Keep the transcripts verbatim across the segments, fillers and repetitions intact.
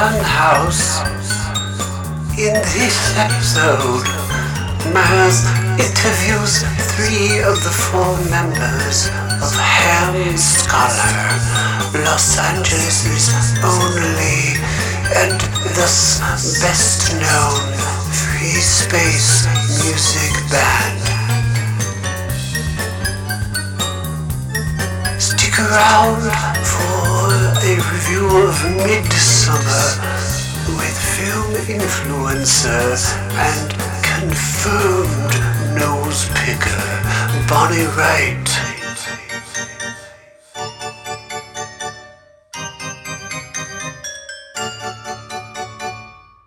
funhouse. In this episode, Myles interviews three of the four members of Hamscholar, Los Angeles' only and thus best known Free-Space Music band. Stick around for a review of Midsommar, with film influencer and confirmed nose picker Bonnie Wright.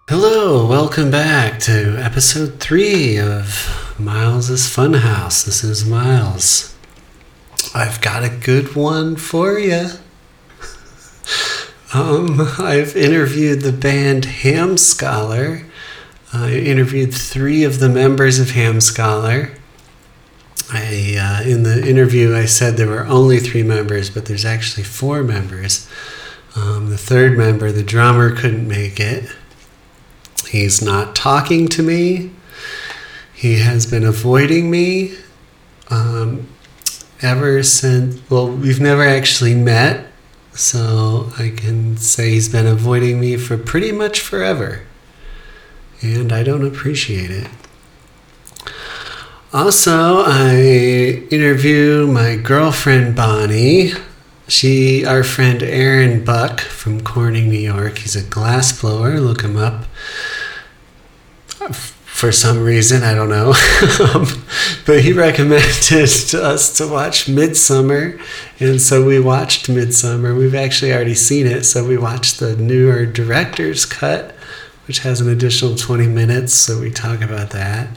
Hello, welcome back to episode three of Myles's Funhouse. This is Myles. I've got a good one for you. Um, I've interviewed the band Hamscholar. I interviewed three of the members of Hamscholar. I, uh, in the interview, I said there were only three members, but there's actually four members. Um, the third member, the drummer, couldn't make it. He's not talking to me. He has been avoiding me um, ever since. Well, we've never actually met. So I can say he's been avoiding me for pretty much forever, and I don't appreciate it. Also, I interview my girlfriend Bonnie. She, our friend Aaron Buck from Corning, New York. He's a glassblower. Look him up. For some reason, I don't know. But he recommended to us to watch Midsommar, and so we watched Midsommar. We've actually already seen it, so we watched the newer director's cut, which has an additional twenty minutes, so we talk about that.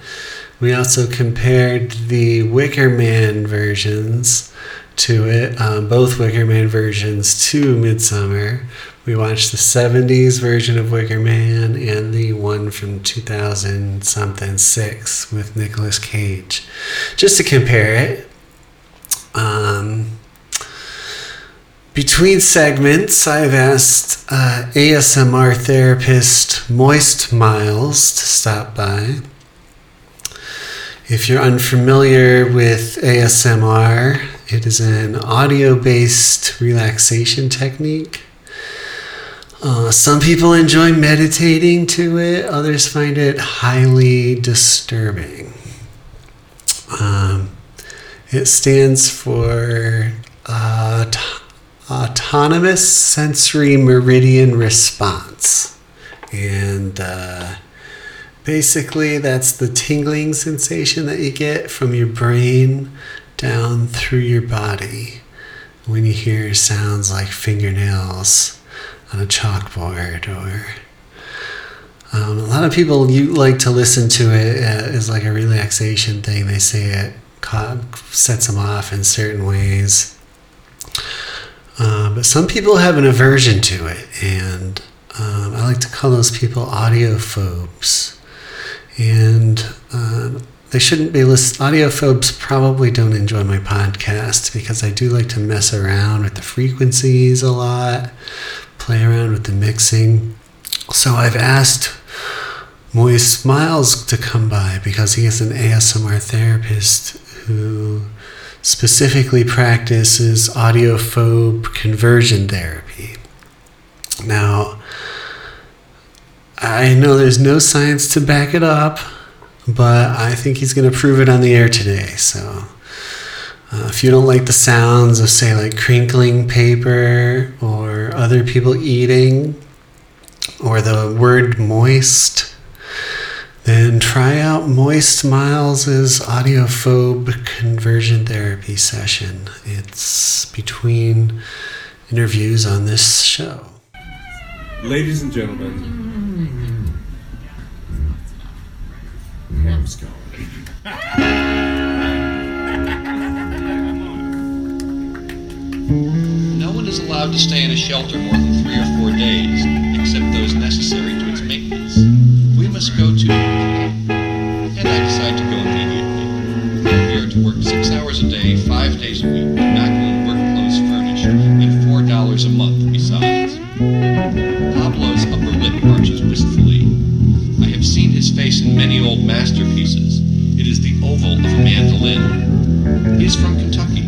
We also compared the Wicker Man versions to it, um, both Wicker Man versions to Midsommar. We watched the seventies version of Wicker Man and the one from two thousand something six with Nicolas Cage, just to compare it. Um, between segments, I've asked uh, A S M R therapist Moist Myles to stop by. If you're unfamiliar with A S M R, it is an audio-based relaxation technique. Uh, some people enjoy meditating to it, others find it highly disturbing. Um, it stands for uh, t- Autonomous Sensory Meridian Response. And uh, basically that's the tingling sensation that you get from your brain down through your body when you hear sounds like fingernails on a chalkboard, or um, a lot of people you like to listen to it as like a relaxation thing. They say it sets them off in certain ways, uh, but some people have an aversion to it, and um, I like to call those people audiophobes. And um, they shouldn't be listening. Audiophobes probably don't enjoy my podcast because I do like to mess around with the frequencies a lot, play around with the mixing. So I've asked Moist Myles to come by because he is an A S M R therapist who specifically practices audiophobe conversion therapy. Now, I know there's no science to back it up, but I think he's going to prove it on the air today. So Uh, if you don't like the sounds of, say, like crinkling paper or other people eating or the word moist, then try out Moist Myles's audiophobe conversion therapy session. It's between interviews on this show. Ladies and gentlemen, Hamscholar. No one is allowed to stay in a shelter more than three or four days, except those necessary to its maintenance. We must go to, and I decide to go immediately. We are to work six hours a day, five days a week, not in work clothes furnished, and four dollars a month besides. Pablo's upper oval of a mandolin. He's from Kentucky.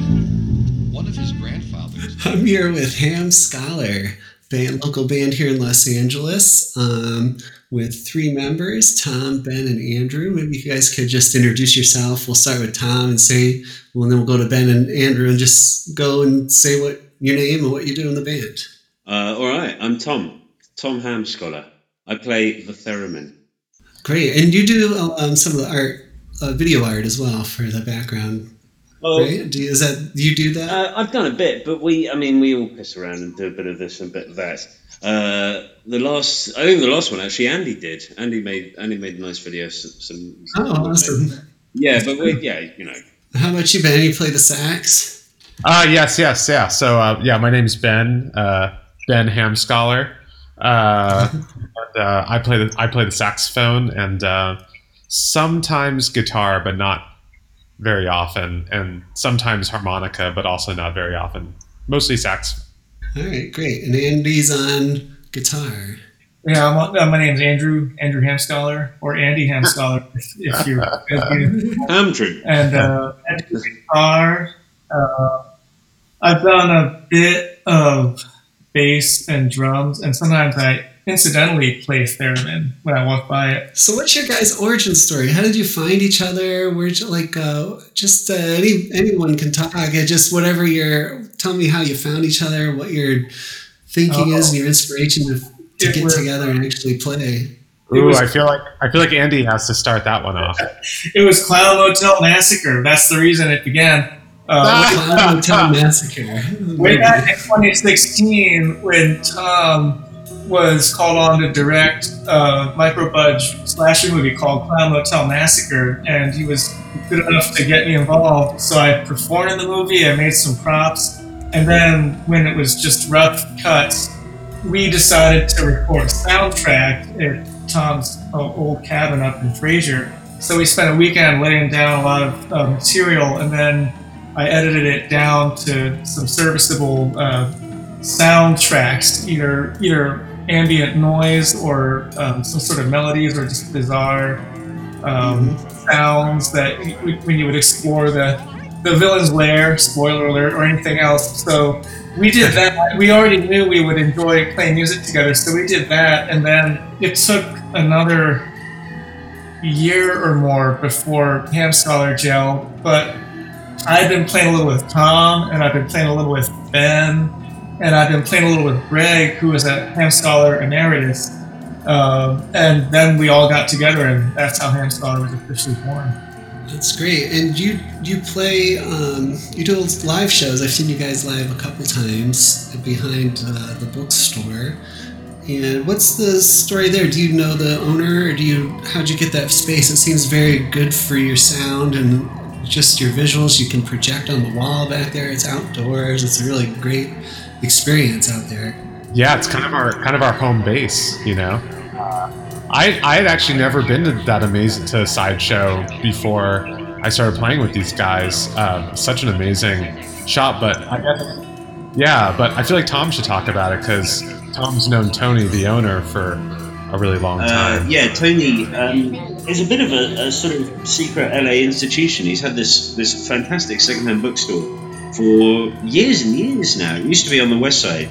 One of his grandfathers... I'm here with Hamscholar, band, local band here in Los Angeles, um, with three members, Tom, Ben, and Andrew. Maybe you guys could just introduce yourself. We'll start with Tom and say, well, and then we'll go to Ben and Andrew and just go and say what your name and what you do in the band. Uh, all right, I'm Tom, Tom Hamscholar. I play the theremin. Great, and you do um, some of the art, uh, video art as well for the background. Oh, right? Do you, is that you do that? Uh, I've done a bit, but we, I mean, we all piss around and do a bit of this and a bit of that. Uh, the last, I think the last one actually, Andy did. Andy made, Andy made a nice video. Some, some, some oh, awesome! Made. Yeah, but we, yeah, you know. How about you, Ben? You play the sax? Ah, uh, yes, yes, yeah. So, uh, yeah, my name's Ben. Uh, Ben Hamscholar. Uh, and, uh, I play the, I play the saxophone and uh, sometimes guitar, but not very often, and sometimes harmonica, but also not very often. Mostly sax. All right, great. And Andy's on guitar. Yeah, I'm, uh, my name's Andrew, Andrew Hamscholar, or Andy Hamscholar, if, if you're Andrew. And uh, guitar. Uh, I've done a bit of bass and drums, and sometimes I incidentally play theremin when I walk by it. So what's your guys' origin story? How did you find each other? Where'd you, like, uh, just uh, any anyone can talk. Just whatever your, tell me how you found each other, what your thinking oh. is, and your inspiration to, to get was, together and actually play. Ooh, was, I feel like I feel like Andy has to start that one off. It was Clown Motel Massacre. That's the reason it began. Uh, Clown Motel Massacre. Way back in twenty sixteen, when Tom was called on to direct a micro-budge slasher movie called Clown Motel Massacre, and he was good enough to get me involved. So I performed in the movie, I made some props, and then when it was just rough cuts, we decided to record a soundtrack at Tom's old cabin up in Fraser. So we spent a weekend laying down a lot of uh, material, and then I edited it down to some serviceable uh, soundtracks, either either ambient noise or um, some sort of melodies or just bizarre um, mm-hmm. sounds that you, when you would explore the the villain's lair, spoiler alert, or anything else. So we did that. We already knew we would enjoy playing music together, so we did that, and then it took another year or more before Hamscholar gel, but I've been playing a little with Tom, and I've been playing a little with Ben, and I've been playing a little with Greg, who is a Hamscholar emeritus. Um, and then we all got together, and that's how Hamscholar was officially born. That's great. And you you play, um, you do live shows. I've seen you guys live a couple times behind uh, the bookstore. And what's the story there? Do you know the owner, or do you, how'd you get that space? It seems very good for your sound and just your visuals. You can project on the wall back there. It's outdoors. It's a really great experience out there. Yeah, it's kind of our kind of our home base, you know. Uh, I I had actually never been to that amazing to Sideshow before I started playing with these guys. Uh, such an amazing shop, but I guess, yeah, but I feel like Tom should talk about it because Tom's known Tony, the owner, for a really long time. Uh, yeah, Tony um, is a bit of a, a sort of secret L A institution. He's had this this fantastic secondhand bookstore for years and years now. It used to be on the west side,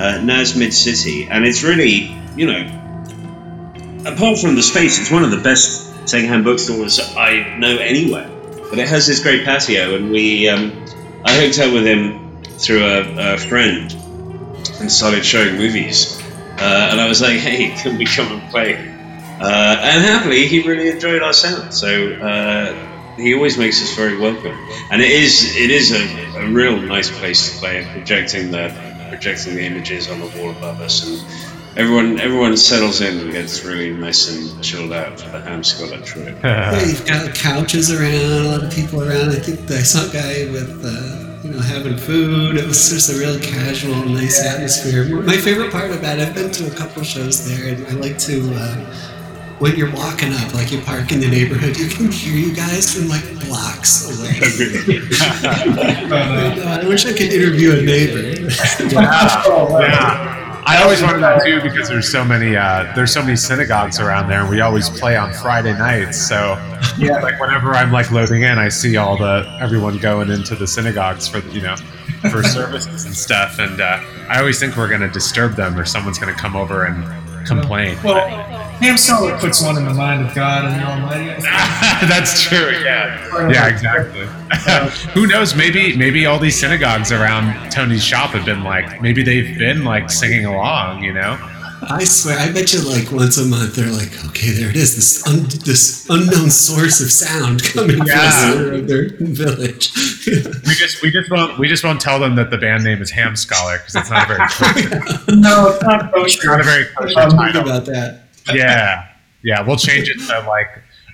uh, now it's mid-city, and it's really, you know, apart from the space, it's one of the best secondhand bookstores I know anywhere. But it has this great patio, and we, um, I hooked up with him through a, a friend and started showing movies. Uh, and I was like, hey, can we come and play? Uh, and happily, he really enjoyed our sound, so uh, he always makes us very welcome, and it is it is a, a real nice place to play. Projecting the projecting the images on the wall above us, and everyone everyone settles in and gets really nice and chilled out for the Hamscholar trip. Yeah, you've got couches around, a lot of people around. I think I saw a guy with uh, you know having food. It was just a real casual, nice atmosphere. My favorite part about it, I've been to a couple shows there, and I like to. Uh, When you're walking up, like you park in the neighborhood, you can hear you guys from like blocks away. I wish I could interview a neighbor. Wow. Yeah. I always wanted that too, because there's so many uh, there's so many synagogues around there, and we always play on Friday nights. So yeah, like whenever I'm like loading in, I see all the everyone going into the synagogues for you know for services and stuff, and uh, I always think we're going to disturb them or someone's going to come over and complain. Well, Hamscholar puts one in the mind of God and the Almighty. That's true. Yeah. Yeah. Exactly. Who knows? Maybe maybe all these synagogues around Tony's shop have been like, maybe they've been like singing along, you know? I swear, I bet you like once a month they're like, okay, there it is, this un- this unknown source of sound coming from yeah. the center of their village. we just we just won't we just won't tell them that the band name is Hamscholar because it's not a very kosher. No, it's not kosher. It's not a very kosher title. I'm worried about that. yeah, yeah, we'll change it to like,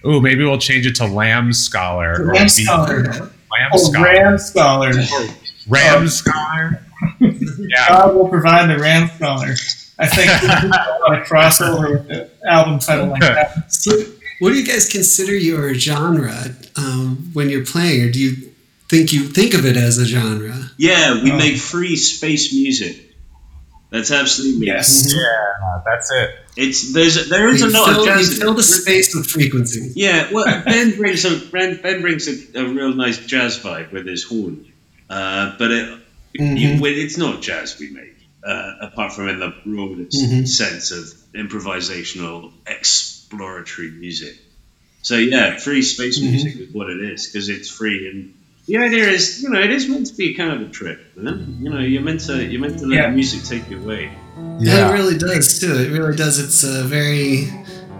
ooh, maybe we'll change it to Lamb Scholar or Lamb Scholar, Lamb oh, Scholar, Ram Scholar, Ram Scholar. Yeah, God will provide the Ram Scholar. I think a crossover album title like that. So, what do you guys consider your genre um, when you're playing, or do you think you think of it as a genre? Yeah, we um, make free space music. That's absolutely yes. Music. Yeah, that's it. It's there's there is a lot fill, of jazz. You fill the space with frequency. Yeah, well, Ben brings a Ben, ben brings a, a real nice jazz vibe with his horn, uh, but it, mm-hmm. you, it's not jazz we make. Uh, apart from in the broadest mm-hmm. sense of improvisational, exploratory music. So yeah, free space mm-hmm. music is what it is, because it's free, and the idea is, you know, it is meant to be kind of a trip. Man. You know, you're meant to you're meant to let yeah. music take you away. Yeah. It really does too. It really does. It's a very,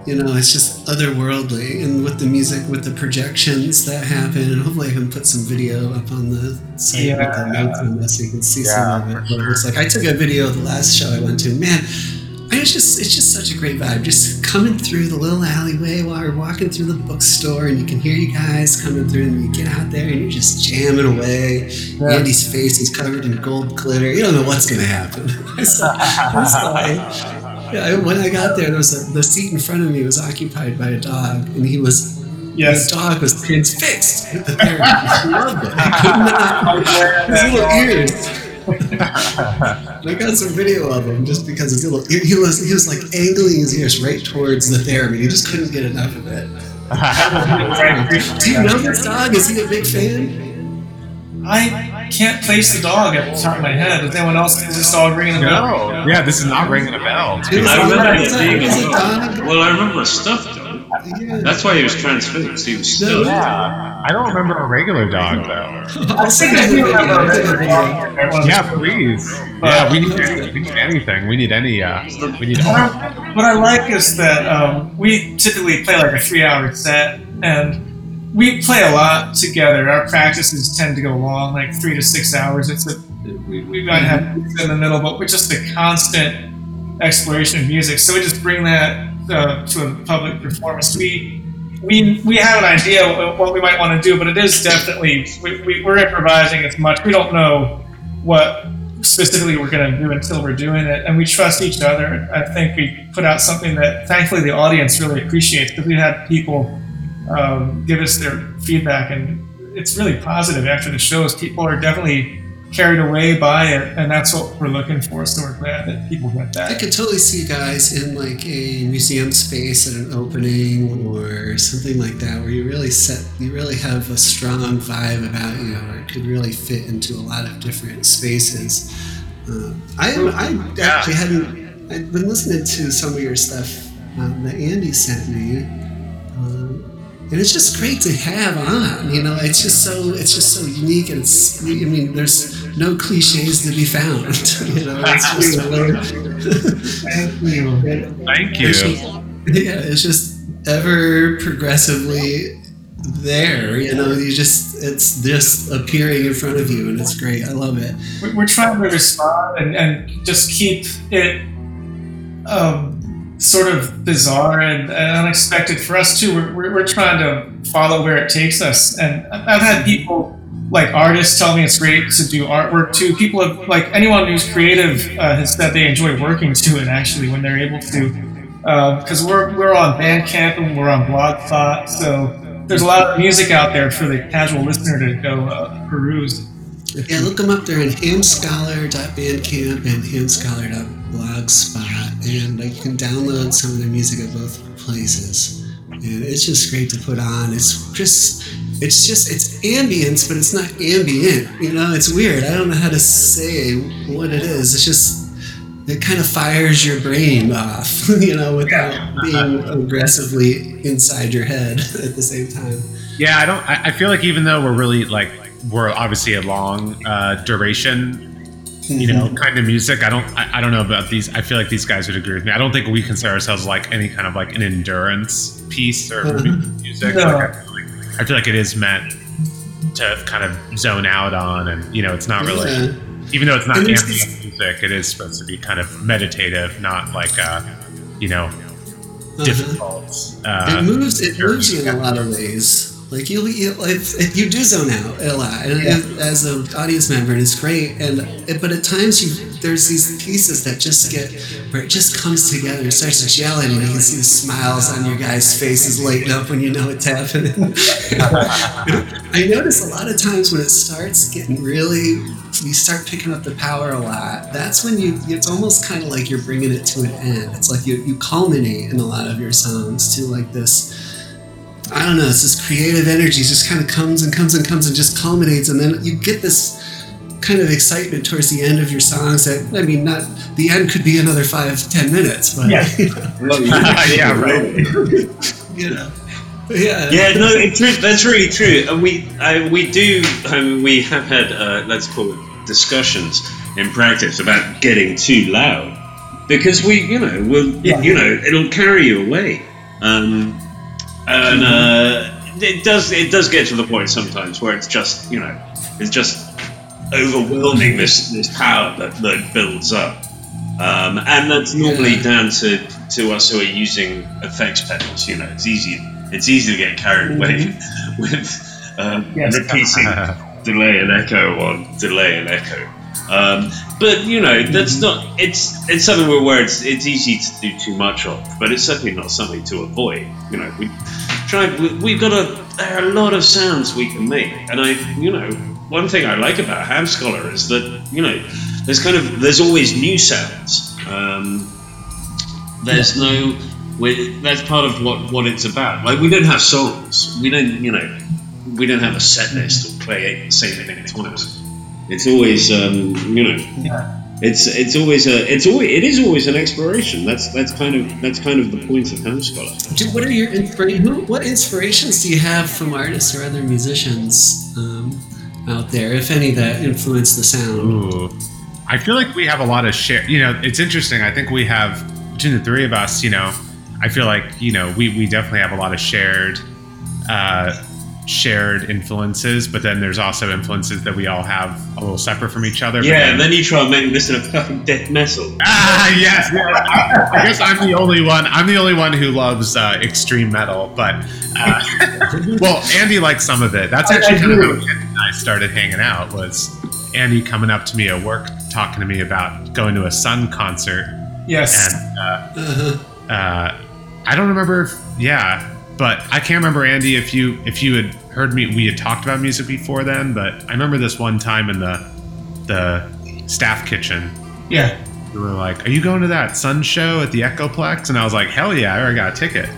you know, it's just otherworldly, and with the music, with the projections that happen, and hopefully I can put some video up on the site yeah. with the mountain so you can see yeah, some of it. Sure. It's like I took a video of the last show I went to. Man, I was just it's just such a great vibe. Just coming through the little alleyway while you're walking through the bookstore, and you can hear you guys coming through, and you get out there and you're just jamming away. Yeah. Andy's face is covered in gold glitter. You don't know what's gonna happen. I saw, I saw Yeah, when I got there, there was a, the seat in front of me was occupied by a dog, and he was, yes. the dog was transfixed with the parrot. He loved it. He could not. His little ears. And I got some video of him just because his little ear, he was he was like angling his ears right towards the therapy. He just couldn't get enough of it. Do you know this dog? Is he a big fan? I. Can't place the dog at the top of my head. Is anyone else? Is this dog ringing a bell? No. Yeah, this is not ringing a bell. I remember it being a dog. Well, I remember a stuffed dog. Yeah. That's why he was transfixed. He was stuffed. Yeah. I don't remember a regular dog though. I think I do remember a regular dog. Yeah, please. Yeah, we need any, we need anything. We need any. Uh, we need. What I, what I like is that um, we typically play like a three-hour set, and we play a lot together. Our practices tend to go long, like three to six hours. It's a, we, we might have in the middle, but we're just a constant exploration of music. So we just bring that uh, to a public performance. We we we have an idea of what we might want to do, but it is definitely, we, we, we're improvising as much. We don't know what specifically we're going to do until we're doing it. And we trust each other. I think we put out something that thankfully the audience really appreciates, because we had people Um, give us their feedback, and it's really positive after the shows. People are definitely carried away by it, and that's what we're looking for, so we're glad that people went that. I could totally see you guys in like a museum space at an opening or something like that, where you really set, you really have a strong vibe about you, or it could really fit into a lot of different spaces. Uh, I, I actually hadn't, I've been listening to some of your stuff um, that Andy sent me. And it's just great to have on, you know. It's just so, it's just so unique, and it's, I mean, there's no cliches to be found, you know. It's just Thank you. Thank you. It's just, yeah, it's just ever progressively there, you know. You just, it's just appearing in front of you, and it's great. I love it. We're trying to respond and, and just keep it. Um, sort of bizarre and, and unexpected for us too. We're, we're we're trying to follow where it takes us, and I've had people like artists tell me it's great to do artwork too. People have, like anyone who's creative uh, has said they enjoy working to it actually when they're able to, because uh, we're we're on Bandcamp and we're on Blogspot, so there's a lot of music out there for the casual listener to go uh, peruse. Yeah, look them up. They're on hamscholar dot bandcamp and hamscholar dot blogspot, and you can download some of the music at both places. And it's just great to put on. It's just, it's just, it's ambience, but it's not ambient. You know, it's weird. I don't know how to say what it is. It's just, it kind of fires your brain off, you know, without yeah. being aggressively inside your head at the same time. Yeah, I don't. I feel like even though we're really like we're obviously a long uh, duration, you mm-hmm. know, kind of music. I don't. I, I don't know about these. I feel like these guys would agree with me. I don't think we consider ourselves like any kind of like an endurance piece or mm-hmm. music. No. Like, I, feel like, I feel like it is meant to kind of zone out on, and you know, it's not really. Yeah. Even though it's not ambient music, it is supposed to be kind of meditative, not like, uh, you know, uh-huh. difficult. Uh, it moves. It moves you in a lot of ways. Like you, you, it, you do zone out a lot, and yeah. it, as an audience member, and it's great. And it, but at times, you, there's these pieces that just get where it just comes together and starts to gel, and you can see the smiles on your guys' faces lighting up when you know it's happening. I notice a lot of times when it starts getting really. You start picking up the power a lot. That's when you, it's almost kind of like you're bringing it to an end. It's like you, you culminate in a lot of your songs to like this, I don't know, it's this creative energy just kind of comes and comes and comes and just culminates. And then you get this kind of excitement towards the end of your songs that, I mean, not, the end could be another five, ten minutes, but. Yeah, you know. yeah right. you know. Yeah. Yeah, no, it's true. That's really true. And we, I, we do, I mean, we have had, uh, let's call it, discussions in practice about getting too loud, because we, you know, will, yeah. you know, it'll carry you away, um, and uh, it does, it does get to the point sometimes where it's just, you know, it's just overwhelming this, this power that, that builds up, um, and that's normally yeah. down to to us who are using effects pedals. You know, it's easy. It's easy to get carried away mm-hmm. with um, yes. repeating delay and echo on delay and echo. Um, but you know, that's not. It's it's something where it's it's easy to do too much of, but it's certainly not something to avoid. You know, we try. We, we've got a there are a lot of sounds we can make, and I you know one thing I like about Hamscholar is that you know there's kind of there's always new sounds. Um, there's no. We're, that's part of what, what it's about. Like we don't have songs. We don't, you know, we don't have a set list or play the same thing at times. It's always, um, you know, yeah. it's it's always a it's always it is always an exploration. That's that's kind of that's kind of the point of Hamscholar. Dude, what are your inspira- What inspirations do you have from artists or other musicians um, out there, if any, that influence the sound? Ooh. I feel like we have a lot of share. You know, it's interesting. I think we have between the three of us, you know. I feel like, you know, we, we definitely have a lot of shared uh, shared influences, but then there's also influences that we all have a little separate from each other. Yeah, and then you try and make this in a fucking death metal. Ah, yes. Yeah. I guess I'm the only one. I'm the only one who loves uh, extreme metal, but, uh, well, Andy likes some of it. That's actually I, I kind do. of how Andy and I started hanging out, was Andy coming up to me at work, talking to me about going to a Sun concert. Yes. And, uh, uh-huh. uh, I don't remember if, yeah, but I can't remember, Andy, if you if you had heard me, we had talked about music before then, but I remember this one time in the the staff kitchen. Yeah. We were like, are you going to that Sun show at the Echoplex? And I was like, hell yeah, I already got a ticket.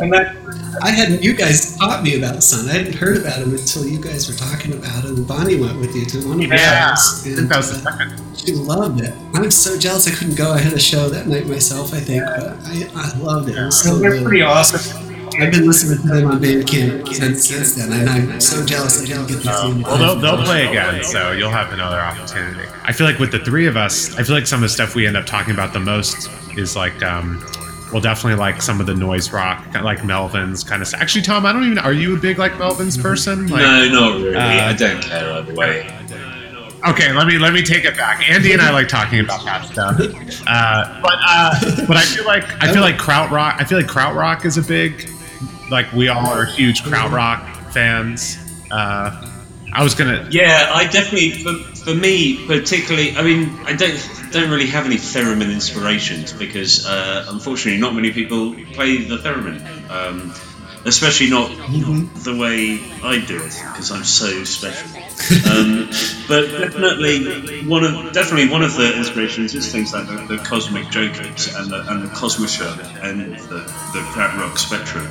And that, I hadn't, you guys taught me about Sun. I hadn't heard about him until you guys were talking about it. And Bonnie went with you to one of the yeah, shows. Yeah, I think that was the second. She loved it. I'm so jealous I couldn't go. I had a show that night myself, I think, but I, I loved it. It was so They're good. pretty awesome. I've been listening to them on Bandcamp since, since then, and I'm so jealous I don't get to see them. Well, they'll, they'll play again, so you'll have another opportunity. I feel like with the three of us, I feel like some of the stuff we end up talking about the most is like, um, well, definitely like some of the noise rock, like Melvins kind of stuff. Actually, Tom, I don't even, are you a big like Melvins person? Like, no, not really. Uh, I don't care either way. Okay, let me let me take it back. Andy and I like talking about that stuff, uh, but uh, but I feel like I feel like Krautrock. I feel like Krautrock is a big, like we all are huge Krautrock fans. Uh, I was gonna. Yeah, I definitely for, for me particularly. I mean, I don't don't really have any theremin inspirations because uh, unfortunately, not many people play the theremin. Um, Especially not mm-hmm. the way I do it, because I'm so special. Um, but definitely one of definitely one of the inspirations is things like the, the Cosmic Jokers and the and the Cosmoshow and the the Krautrock spectrum.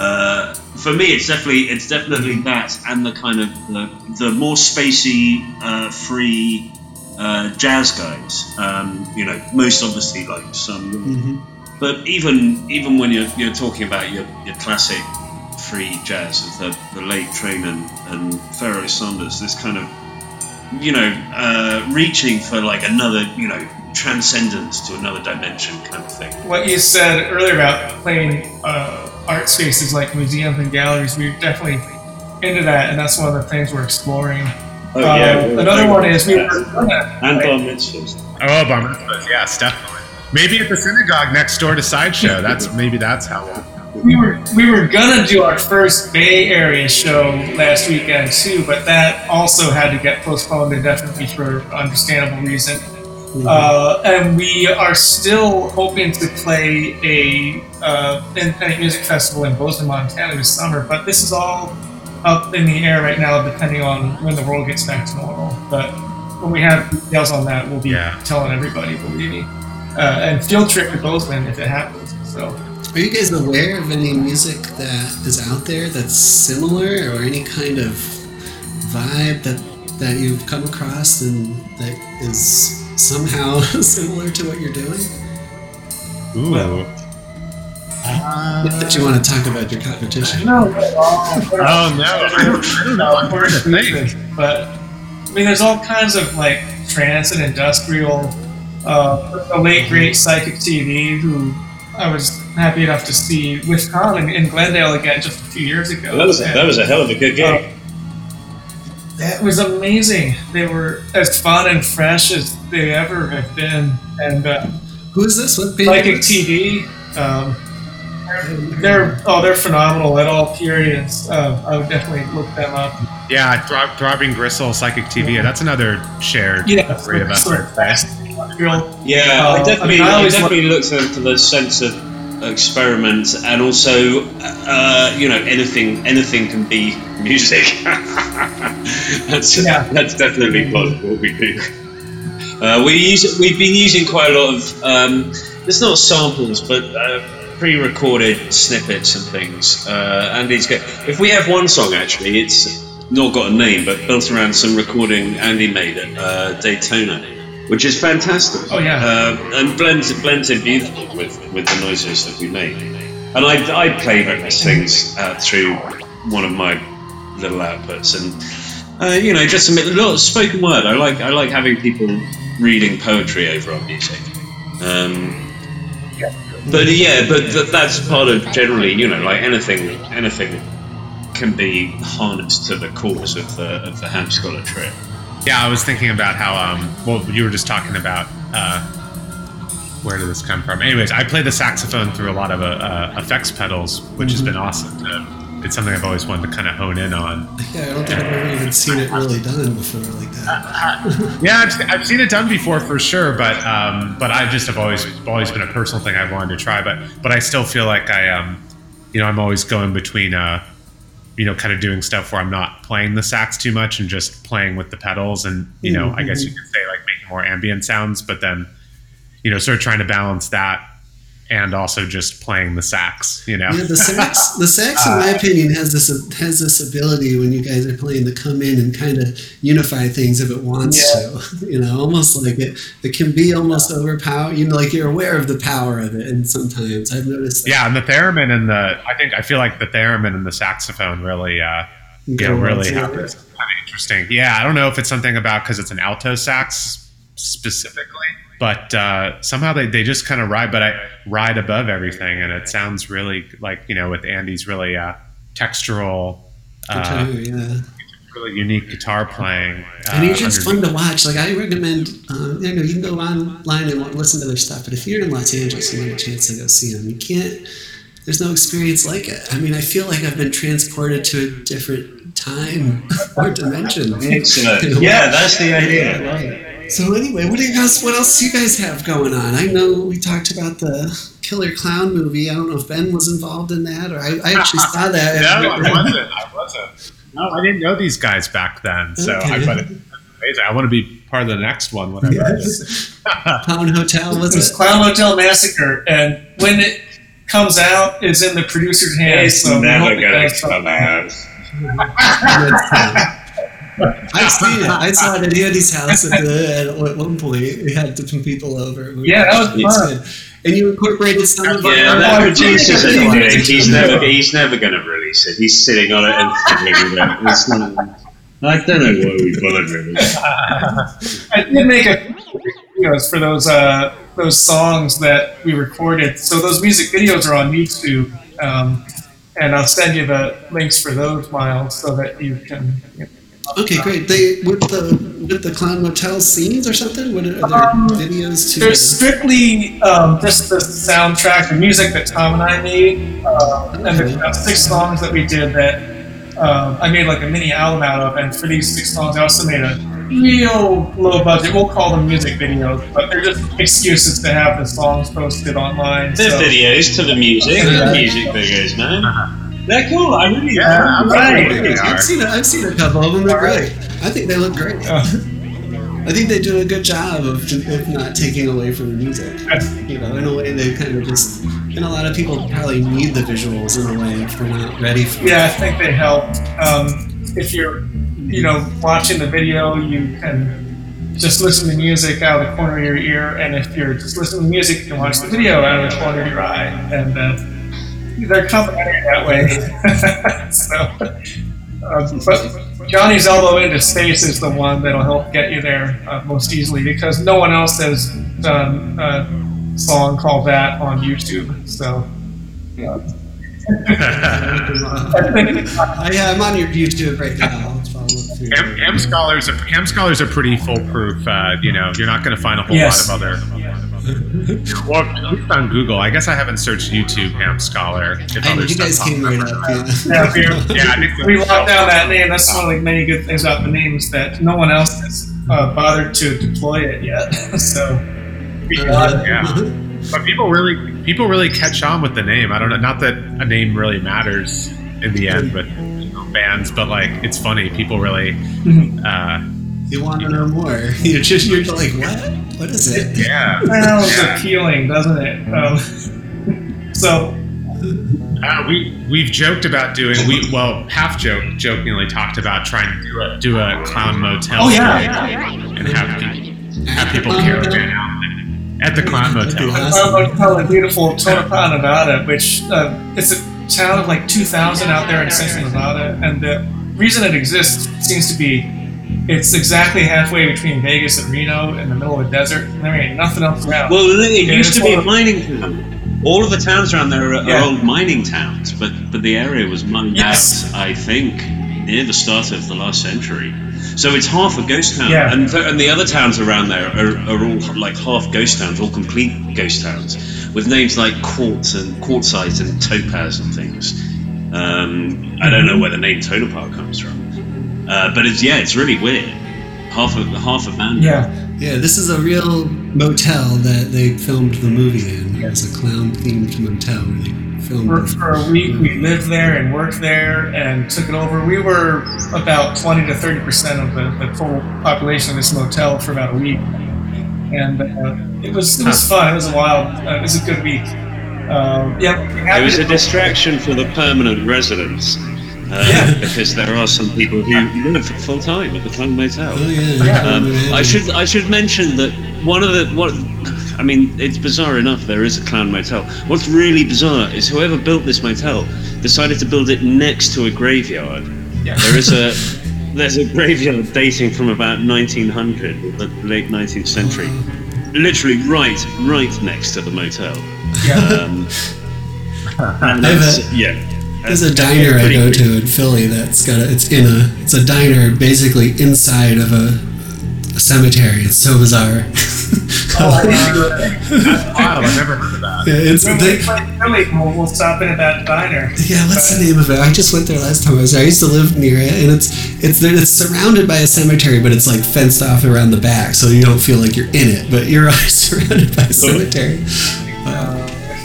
Uh, for me, it's definitely it's definitely that, and the kind of the, the more spacey, uh, free uh, jazz guys. Um, you know, most obviously like some. Mm-hmm. But even even when you're you're talking about your, your classic free jazz of the, the late Train and, and Pharoah Sanders, this kind of, you know, uh, reaching for like another, you know, transcendence to another dimension kind of thing. What you said earlier about playing uh, art spaces like museums and galleries, we're definitely into that, and that's one of the things we're exploring. Oh, um, yeah, we another one is we were that, and bar mitzvahs. Oh, bar mitzvahs, yeah, definitely. Maybe at the synagogue next door to Sideshow. That's maybe that's how we'll... we were we were gonna do our first Bay Area show last weekend too, but that also had to get postponed indefinitely for understandable reason. Mm-hmm. Uh, and we are still hoping to play a uh, independent music festival in Bozeman, Montana this summer, but this is all up in the air right now, depending on when the world gets back to normal. But when we have details on that, we'll be yeah. telling everybody. Believe me. Uh, and field trip to Bozeman if it happens. So, are you guys aware of any music that is out there that's similar, or any kind of vibe that that you've come across and that is somehow similar to what you're doing? Ooh. Well, uh, not that you want to talk about your competition. No. Oh no. No, we're amazing. But I mean, there's all kinds of like trance and industrial. Uh, the late great Psychic T V, who I was happy enough to see with Corning in Glendale again just a few years ago. Well, that was and, that was a hell of a good game. Uh, that was amazing. They were as fun and fresh as they ever have been. And uh, who is this? What Psychic T V? Um, they're oh, they're phenomenal at all periods. Uh, I would definitely look them up. Yeah, Throb, Throbbing Gristle, Psychic T V. Yeah. That's another shared yeah, three of us. Yeah, uh, I definitely, I mean, I I definitely looked into the sense of experiment, and also, uh, you know, anything, anything can be music. that's yeah. that's definitely part of what we do. Uh, we use, we've been using quite a lot of, um, it's not samples, but uh, pre-recorded snippets and things. Uh, Andy's got, if we have one song actually, it's not got a name, but built around some recording Andy made at uh, Daytona. Which is fantastic. Oh yeah, uh, and blends it blends in beautifully with, with the noises that we make. And I I play various things uh, through one of my little outputs, and uh, you know, just a lot of spoken word. I like I like having people reading poetry over our music. Um, but yeah, but th- that's part of generally, you know, like anything anything can be harnessed to the cause of the of the Hamscholar trip. Yeah, I was thinking about how, um, well, you were just talking about uh, where did this come from? Anyways, I play the saxophone through a lot of uh, uh, effects pedals, which mm-hmm. has been awesome. To, it's something I've always wanted to kind of hone in on. Yeah, I don't think I've ever even seen it really done before like that. Uh, uh, yeah, I've, I've seen it done before for sure, but um, but I just have always always been a personal thing I've wanted to try. But but I still feel like I, um, you know, I'm always going between. Uh, you know, kind of doing stuff where I'm not playing the sax too much and just playing with the pedals and, you know, mm-hmm. I guess you could say like making more ambient sounds, but then, you know, sort of trying to balance that and also just playing the sax, you know? Yeah, the sax, the sax in my opinion, has this has this ability when you guys are playing to come in and kind of unify things if it wants yeah. to, you know, almost like it it can be almost overpower, you know, like you're aware of the power of it, and sometimes I've noticed that. Yeah, and the theremin and the, I think, I feel like the theremin and the saxophone really, uh, you know, really have this kind of interesting, yeah, I don't know if it's something about, because it's an alto sax specifically, but uh, somehow they, they just kind of ride, but I ride above everything, and it sounds really like, you know, with Andy's really uh, textural, uh, guitar, yeah. really unique guitar playing. Uh, and it's just fun to watch. Like I recommend, um, you know, you can go online and listen to their stuff, but if you're in Los Angeles and you want a chance to go see them, you can't, there's no experience like it. I mean, I feel like I've been transported to a different time or dimension. Excellent. Yeah, that's the idea. So anyway, what do you guys, what else do you guys have going on? I know we talked about the Killer Clown movie. I don't know if Ben was involved in that, or I, I actually saw that. no, I wasn't. I wasn't. No, I didn't know these guys back then. So okay. I thought it was amazing. I want to be part of the next one. Whatever. Yes. Clown Hotel. It was Clown Hotel Massacre, and when it comes out, it's in the producer's hands. It's so never going to come out. I've seen it. I saw it at Andy's house at, the, at one point. We had different people over. We yeah, that was fun. Good. And you incorporated some of it. Yeah, that producer's doing it. He's never, he's never going to release it. He's sitting on it and thinking about it. It's not, I don't know why we bothered with it. I did make a videos for those uh, those songs that we recorded. So those music videos are on YouTube. Um, and I'll send you the links for those, Myles, so that you can... You know, okay, great. They with the with the Clown Motel scenes or something. What are, are there um, videos too? There's strictly um, just the soundtrack, the music that Tom and I made, uh, okay. and there's about six songs that we did that um, I made like a mini album out of. And for these six songs, I also made a real low budget. We'll call them music videos, but they're just excuses to have the songs posted online. They're so. videos to the music, yeah. music videos, man. Uh-huh. They're cool. I really, yeah, I'm right. Really I've seen, a, I've seen a couple of them. They're great. I think they look great. Oh. I think they do a good job of, of not taking away from the music. You know, in a way they kind of just, and a lot of people probably need the visuals in a way if they're not ready for. Yeah, it. I think they help. Um, if you're, you know, watching the video, you can just listen to music out of the corner of your ear, and if you're just listening to music, you can watch the video out of the corner of your eye, and. Uh, They're complicated that way. so, um, but Johnny's Elbow into Space is the one that'll help get you there uh, most easily because no one else has done a song called that on YouTube. So, yeah. I, yeah, I'm on your YouTube right now. Hamscholar's Hamscholar's are pretty foolproof. Uh, you know, you're not going to find a whole yes. lot of other. Yeah. Well, at least on Google. I guess I haven't searched YouTube Hamscholar. If I other you stuff guys came right up. Yeah, yeah, yeah we locked down that name. That's one of the many good things about the names that no one else has uh, bothered to deploy it yet. so, uh, yeah. But people really, people really catch on with the name. I don't know. Not that a name really matters in the end, but you know, bands. But like, it's funny. People really. Uh, You want to know more. You're just you're like, what? What is it? Yeah. Well, it's yeah. appealing, doesn't it? Um, so uh, we we've joked about doing we well half joke jokingly talked about trying to do a do a Clown Motel. Oh yeah, yeah, yeah, yeah. And have people, have people carry it out at the Clown Motel. The Clown Motel in beautiful Tonopah, Nevada, which uh, it's a town of like two thousand out there in central Nevada, and the reason it exists seems to be. It's exactly halfway between Vegas and Reno, in the middle of a desert. There ain't nothing else around. Well, it used to be a mining town. All of the towns around there are yeah. old mining towns, but, but the area was mined yes. out, I think, near the start of the last century. So it's half a ghost town, yeah. and, th- and the other towns around there are, are all like half ghost towns, all complete ghost towns, with names like quartz and quartzite and topaz and things. Um, I don't know where the name Tonopah comes from. Uh, but it's yeah, it's really weird. Half of half of Bandy. Yeah, yeah. This is a real motel that they filmed the movie in. Yeah. It's a clown-themed motel. Where they filmed. Worked for a week. We lived there and worked there and took it over. We were about twenty to thirty percent of the, the full population of this motel for about a week, and uh, it was it was fun. It was a wild. Uh, it was a good week. Um, yeah. It was a distraction for the permanent residents. Uh, yeah. Because there are some people who live full time at the Clown Motel. Oh, yeah, yeah. Um, I should I should mention that one of the what I mean it's bizarre enough there is a Clown Motel. What's really bizarre is whoever built this motel decided to build it next to a graveyard. Yeah. There is a there's a graveyard dating from about nineteen hundred, or the late nineteenth century, literally right right next to the motel. Yeah. Um, and that's, yeah. There's a diner I go to in Philly that's got a, it's in a it's a diner basically inside of a a cemetery. It's so bizarre. Oh, uh, wow, I've never heard of that. Yeah, it's, when they, we played early, we'll stop in about diner. Yeah, what's but, the name of it? I just went there last time I was there. I used to live near it, and it's it's there, it's surrounded by a cemetery, but it's like fenced off around the back, so you don't feel like you're in it, but you're surrounded by a cemetery. Uh,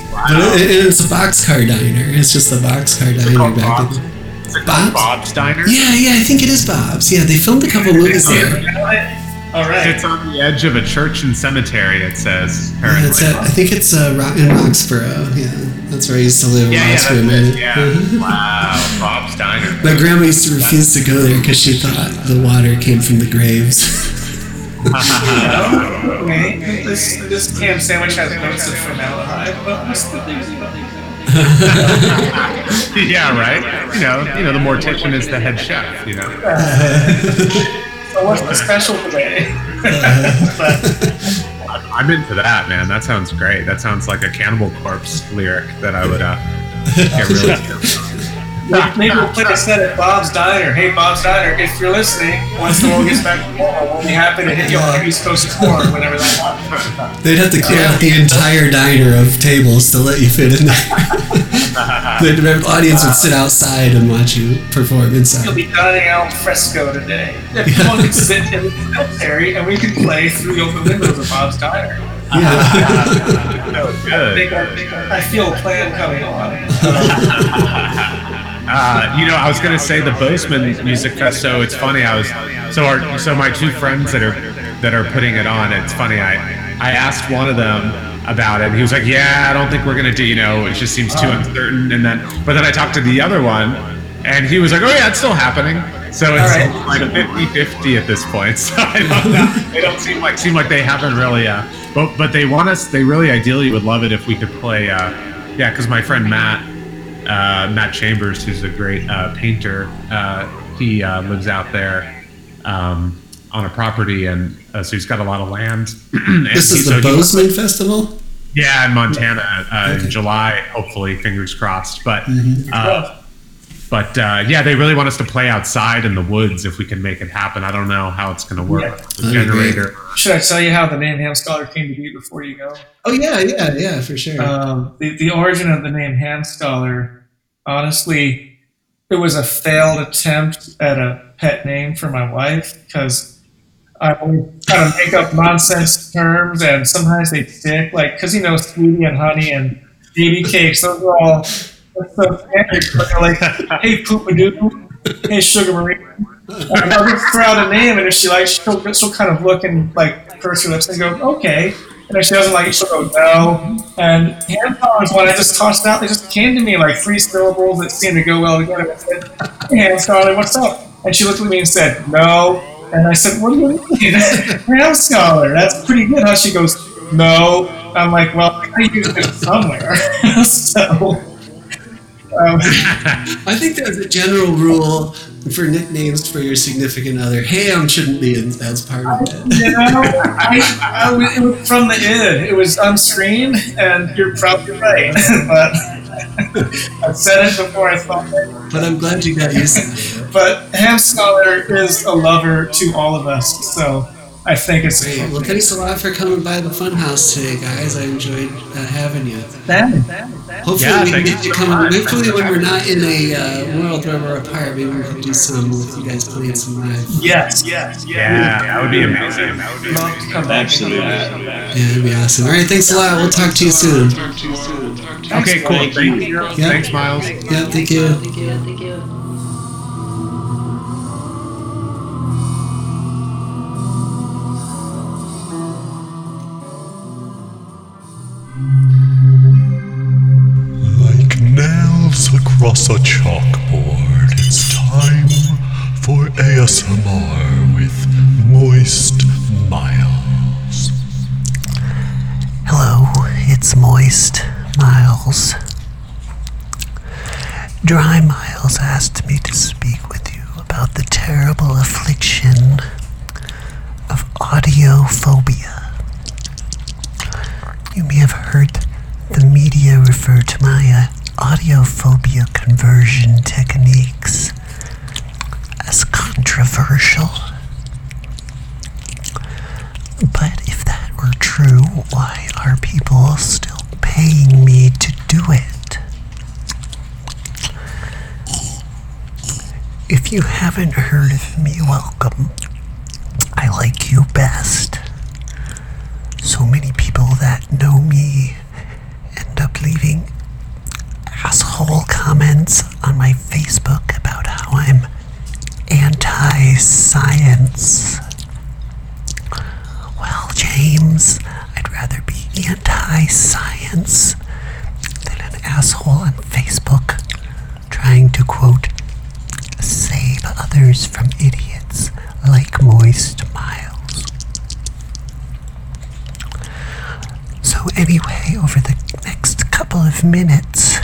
wow. But it, it, it's a boxcar diner. It's just a boxcar diner back in there. Bob's? Bob's Diner? Yeah, yeah, I think it is Bob's. Yeah, they filmed a couple movies there. All right. It's on the edge of a church and cemetery, it says, apparently. Yeah, it's at, I think it's uh, in Roxborough. Yeah, that's where I used to live in yeah, Roxborough. Yeah, that's it. Yeah. Wow, Bob's Diner. My grandma used to refuse to go there because she thought the water came from the graves. Okay. This, this ham sandwich has notes of formaldehyde. But what's the thing? Yeah, right. You know, you know, the mortician is the head chef. You know. So what's the special today? I'm into that, man. That sounds great. That sounds like a Cannibal Corpse lyric that I would uh, get really into. Maybe we'll put a set at Bob's Diner. Hey, Bob's Diner, if you're listening, once the world gets back to normal, we'll be happy to hit you on East Coast corn whenever that happens. They'd have to clear out the entire diner of tables to let you fit in there. The audience would sit outside and watch you perform inside. You'll be dining out fresco today. Everyone yeah. can sit in the cemetery and we can play through the open windows of Bob's Diner. Yeah. Oh, good. Big, big, I feel a plan coming on. uh, you know, I was going to say the Bozeman Music Fest. So it's funny. I was so our so my two friends that are that are putting it on. It's funny. I I asked one of them about it, and he was like, yeah, I don't think we're gonna do, you know, it just seems too uncertain. And then, but then I talked to the other one, and he was like, oh yeah, it's still happening. So it's right. like fifty-fifty at this point. So I don't know. They don't seem like seem like they haven't really, uh, but but they want us, they really ideally would love it if we could play, uh, yeah, because my friend Matt, uh, Matt Chambers, who's a great uh, painter, uh, he uh, lives out there um, on a property, and uh, so he's got a lot of land. And this is the so Bozeman was, Festival? Yeah, in Montana uh, okay. in July, hopefully, fingers crossed. But mm-hmm. uh, but uh, yeah, they really want us to play outside in the woods if we can make it happen. I don't know how it's going to work. Yeah. The okay. generator. Should I tell you how the name Hamscholar came to be before you go? Oh, yeah, yeah, yeah, for sure. Um, the, the origin of the name Hamscholar, honestly, it was a failed attempt at a pet name for my wife because I always kind of make up nonsense terms, and sometimes they stick, like, because, you know, sweetie and honey and baby cakes, those are all so standard, but they're like, hey, Poopadoo, hey, Sugar Marie. And I'll just throw out a name, and if she likes, she'll, she'll kind of look and, like, curse her lips and go, okay. And if she doesn't like it, she'll go, no. And hand songs, when I just tossed out, they just came to me, like, three syllables that seemed to go well together. I said, hey, hand song, what's up? And she looked at me and said, no. And I said, what do you mean? Hamscholar, that's pretty good. Huh? She goes, no. I'm like, well, I use it somewhere. So, um. I think there's a general rule for nicknames for your significant other. Ham shouldn't be in that's part of it. You know, I, I, it was from the id. It was unscreened, and you're probably right. But I've said it before I thought it. But I'm glad you got used to it. But Hamscholar is a lover to all of us, so I think it's great. Well, thanks a lot for coming by the Funhouse today, guys. I enjoyed uh, having you. That, that, that. Hopefully yeah, we can get you so coming. Hopefully when we're not in a uh, world where we're apart, maybe we can do some with you guys playing some live. Yes, yes, yes. Yeah, that would be amazing. That would be amazing. Come back to that. Yeah, that'd be awesome. All right, thanks a lot. We'll talk to you soon. Talk to you soon. Okay, cool. Thank you. Yep. Thanks, Miles. Yeah, thank you. Thank you. Thank you. Across a chalkboard, it's time for A S M R with Moist Myles. Hello, it's Moist Myles. Dry Myles asked me to speak with you about the terrible affliction of audiophobia. You may have heard the media refer to my uh, audiophobia conversion techniques as controversial. people are still paying me to do it. If you haven't heard of me, welcome. I like you best. So many people that know me end up leaving asshole comments on my Facebook about how I'm anti-science. Well, James, I'd rather be anti-science than an asshole on Facebook trying to, quote, save others from idiots like Moist Myles. So anyway, over the next couple of minutes,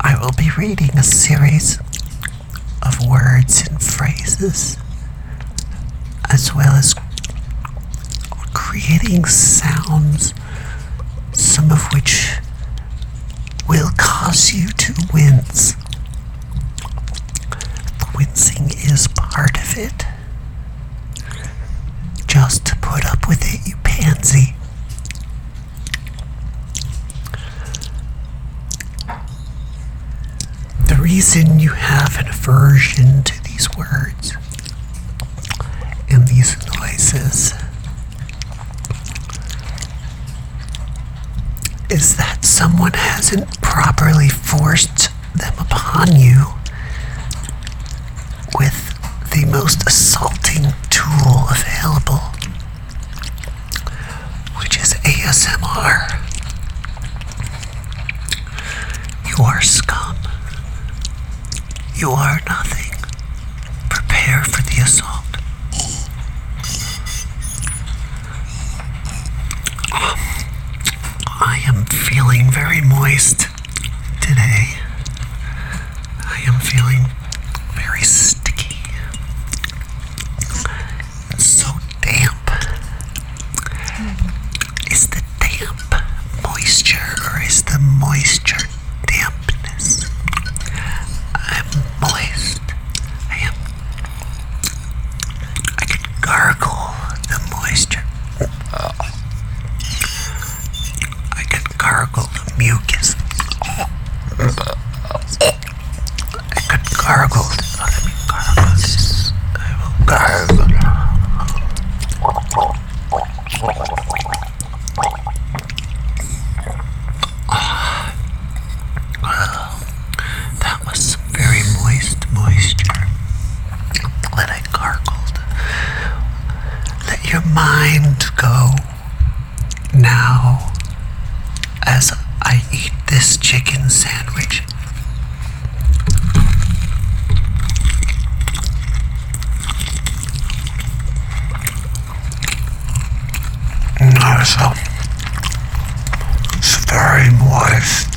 I will be reading a series of words and phrases, as well as creating sounds, some of which will cause you to wince. The wincing is part of it. Just to put up with it, you pansy. The reason you have an aversion to these words and these noises is that someone hasn't properly forced them upon you with the most assaulting tool available, which is A S M R. You are scum. You are nothing. Prepare for the assault. I am feeling very moist today. I am feeling very sticky. It's so damp. Is the damp moisture or is the moisture dampness? I'm moist. I am. I could gargle the moisture. Gargle the mucus. I could gargle. Let me gargle this. I will gargle. That was some very moist moisture that I gargled. Let your mind go now. As I eat this chicken sandwich, so it's very moist.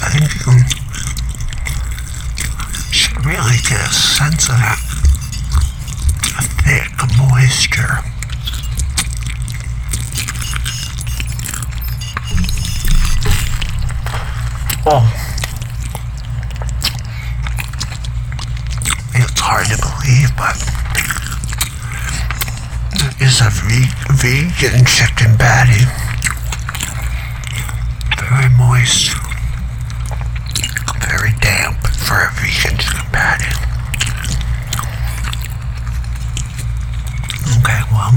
I think you should really get a sense of that thick moisture. Oh. It's hard to believe, but there is a ve- vegan chicken patty. Very moist. Very damp for a vegan chicken patty. Okay, well,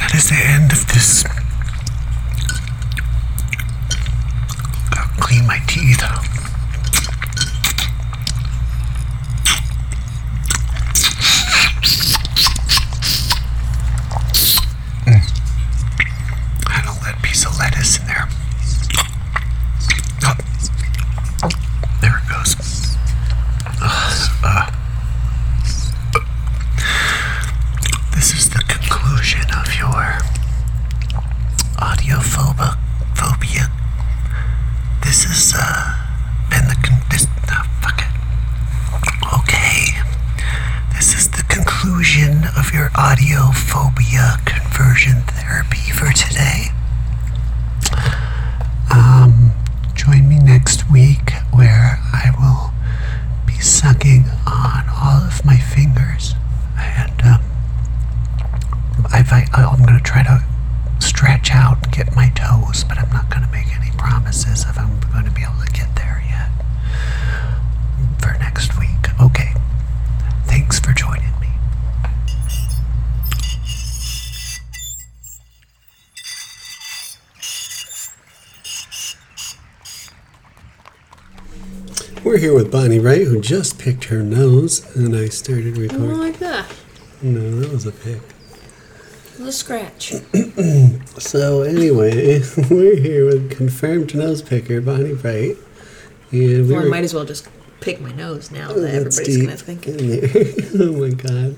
that is the end of this. Clean my teeth. Mm. Had a lead piece of lettuce in there. Oh. There it goes. Uh, uh. This is the conclusion of your audiophobia. Phobia. This has uh, been the con- this, oh, fuck it. Okay. This is the conclusion of your audiophobia conversion therapy for today. reach out and get my toes, but I'm not going to make any promises if I'm going to be able to get there yet for next week. Okay. Thanks for joining me. We're here with Bonnie Wright, who just picked her nose, and I started recording. I don't like that. No, that was a pick. A scratch. So anyway, we're here with confirmed nose picker Bonnie Wright, and we or I might as well just pick my nose now that everybody's going to think it. Oh my god!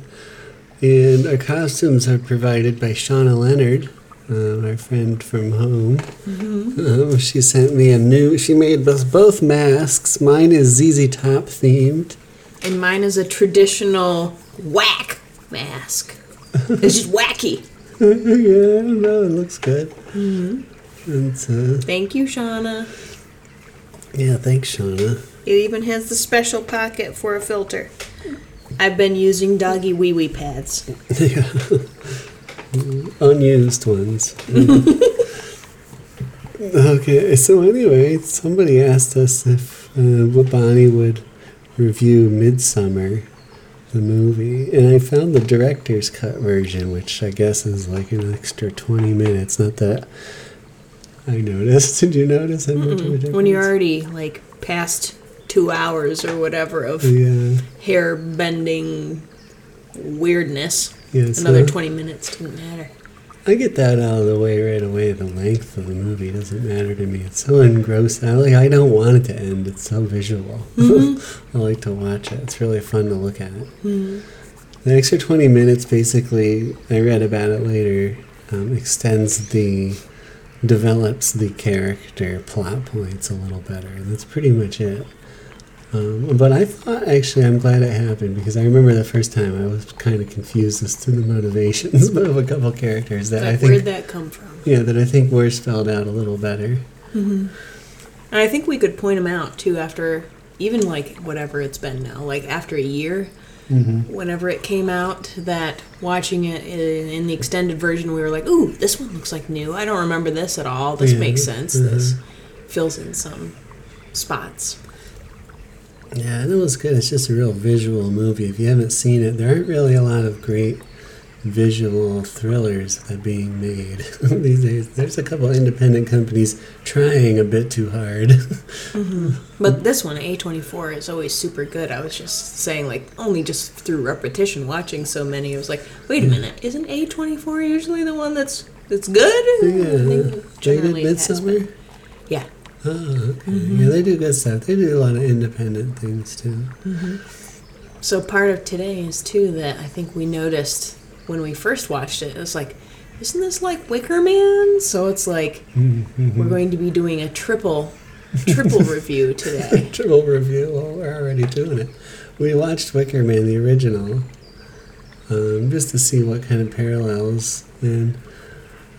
And our costumes are provided by Shawna Leonard, uh, our friend from home. Mm-hmm. Um, she sent me a new. She made both both masks. Mine is Z Z Top themed, and mine is a traditional whack mask. It's just wacky. Yeah, I don't know. It looks good. Mm-hmm. And, uh, thank you, Shawna. Yeah, thanks, Shawna. It even has the special pocket for a filter. I've been using doggy wee-wee pads. Yeah. Unused ones. Okay, so anyway, somebody asked us if uh, Bonnie would review Midsommar, the movie, and I found the director's cut version, which I guess is like an extra twenty minutes. Not that I noticed. Did you notice? I when you're already like past two hours or whatever of yeah. hair bending weirdness, yeah, another so twenty minutes didn't matter. I get that out of the way right away. The length of the movie doesn't matter to me. It's so engrossing. I, like, I don't want it to end. It's so visual. Mm-hmm. I like to watch it. It's really fun to look at. Mm-hmm. The extra twenty minutes, basically, I read about it later, um, extends the, develops the character plot points a little better. That's pretty much it. Um, but I thought, actually, I'm glad it happened, because I remember the first time I was kind of confused as to the motivations of a couple characters that like, I think... Where'd that come from? Yeah, that I think were spelled out a little better. Mm-hmm. And I think we could point them out, too, after, even, like, whatever it's been now, like, after a year, mm-hmm. whenever it came out, that watching it in, in the extended version, we were like, ooh, this one looks like new. I don't remember this at all. This yeah. makes sense. Uh-huh. This fills in some spots. Yeah, that was good. It's just a real visual movie. If you haven't seen it, there aren't really a lot of great visual thrillers that are being made these days. There's a couple independent companies trying a bit too hard. Mm-hmm. But this one, A twenty-four, is always super good. I was just saying, like, only just through repetition watching so many, I was like, wait a minute, isn't A twenty-four usually the one that's that's good? Yeah. They did Midsommar? Yeah. Oh, okay. Mm-hmm. Yeah, they do good stuff. They do a lot of independent things, too. Mm-hmm. So part of today is, too, that I think we noticed when we first watched it, it was like, isn't this like Wicker Man? So it's like, mm-hmm. we're going to be doing a triple, triple review today. Triple review? Well, we're already doing it. We watched Wicker Man, the original, um, just to see what kind of parallels and...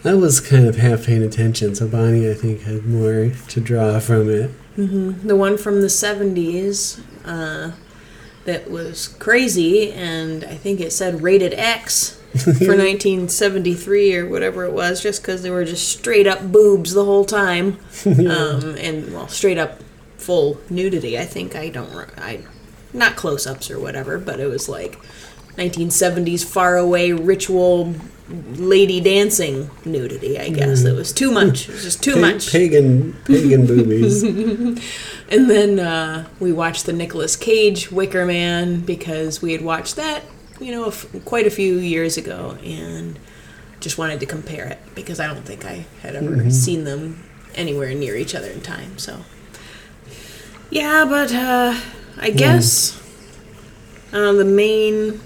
I was kind of half paying attention, so Bonnie, I think, had more to draw from it. Mm-hmm. The one from the seventies uh, that was crazy, and I think it said rated X for nineteen seventy-three or whatever it was, just because they were just straight-up boobs the whole time. Yeah. um, and, well, straight-up full nudity, I think. I don't... I not close-ups or whatever, but it was like nineteen seventies faraway ritual... lady dancing nudity, I guess. Mm. That was too much. It was just too pa- much. Pagan pagan boobies. And then uh, we watched the Nicolas Cage Wicker Man because we had watched that, you know, f- quite a few years ago and just wanted to compare it because I don't think I had ever mm-hmm. seen them anywhere near each other in time. So, yeah, but uh, I mm. guess uh, the main...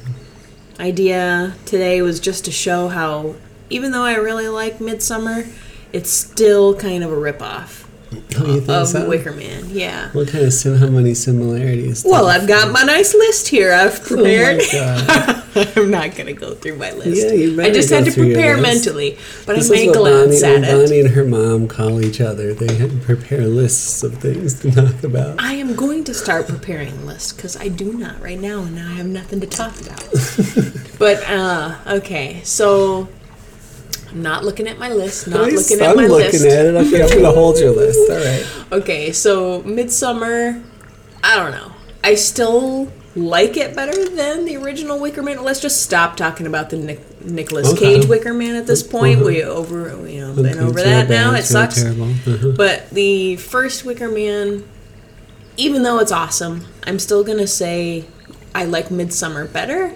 idea today was just to show how, even though I really like Midsommar, it's still kind of a ripoff uh, of so? Wicker Man. Yeah. What kind of sim- how many similarities? Well, I've got my nice list here. I've prepared. Oh my God. I'm not gonna go through my list. Yeah, you I just had to prepare mentally, but this I may glance Bonnie, at it. Bonnie and her mom call each other. They had to prepare lists of things to talk about. I am going to start preparing lists because I do not right now, and I have nothing to talk about. But uh, okay, so I'm not looking at my list. Not at least looking at my list. I'm looking at it. I think I'm going to hold your list. All right. Okay, so Midsommar, I don't know. I still like it better than the original Wicker Man. Let's just stop talking about the Nic- Nicolas okay. Cage Wicker Man at this point. Uh-huh. We over, you know, been it's over that now. It sucks. Uh-huh. But the first Wicker Man, even though it's awesome, I'm still going to say I like Midsommar better.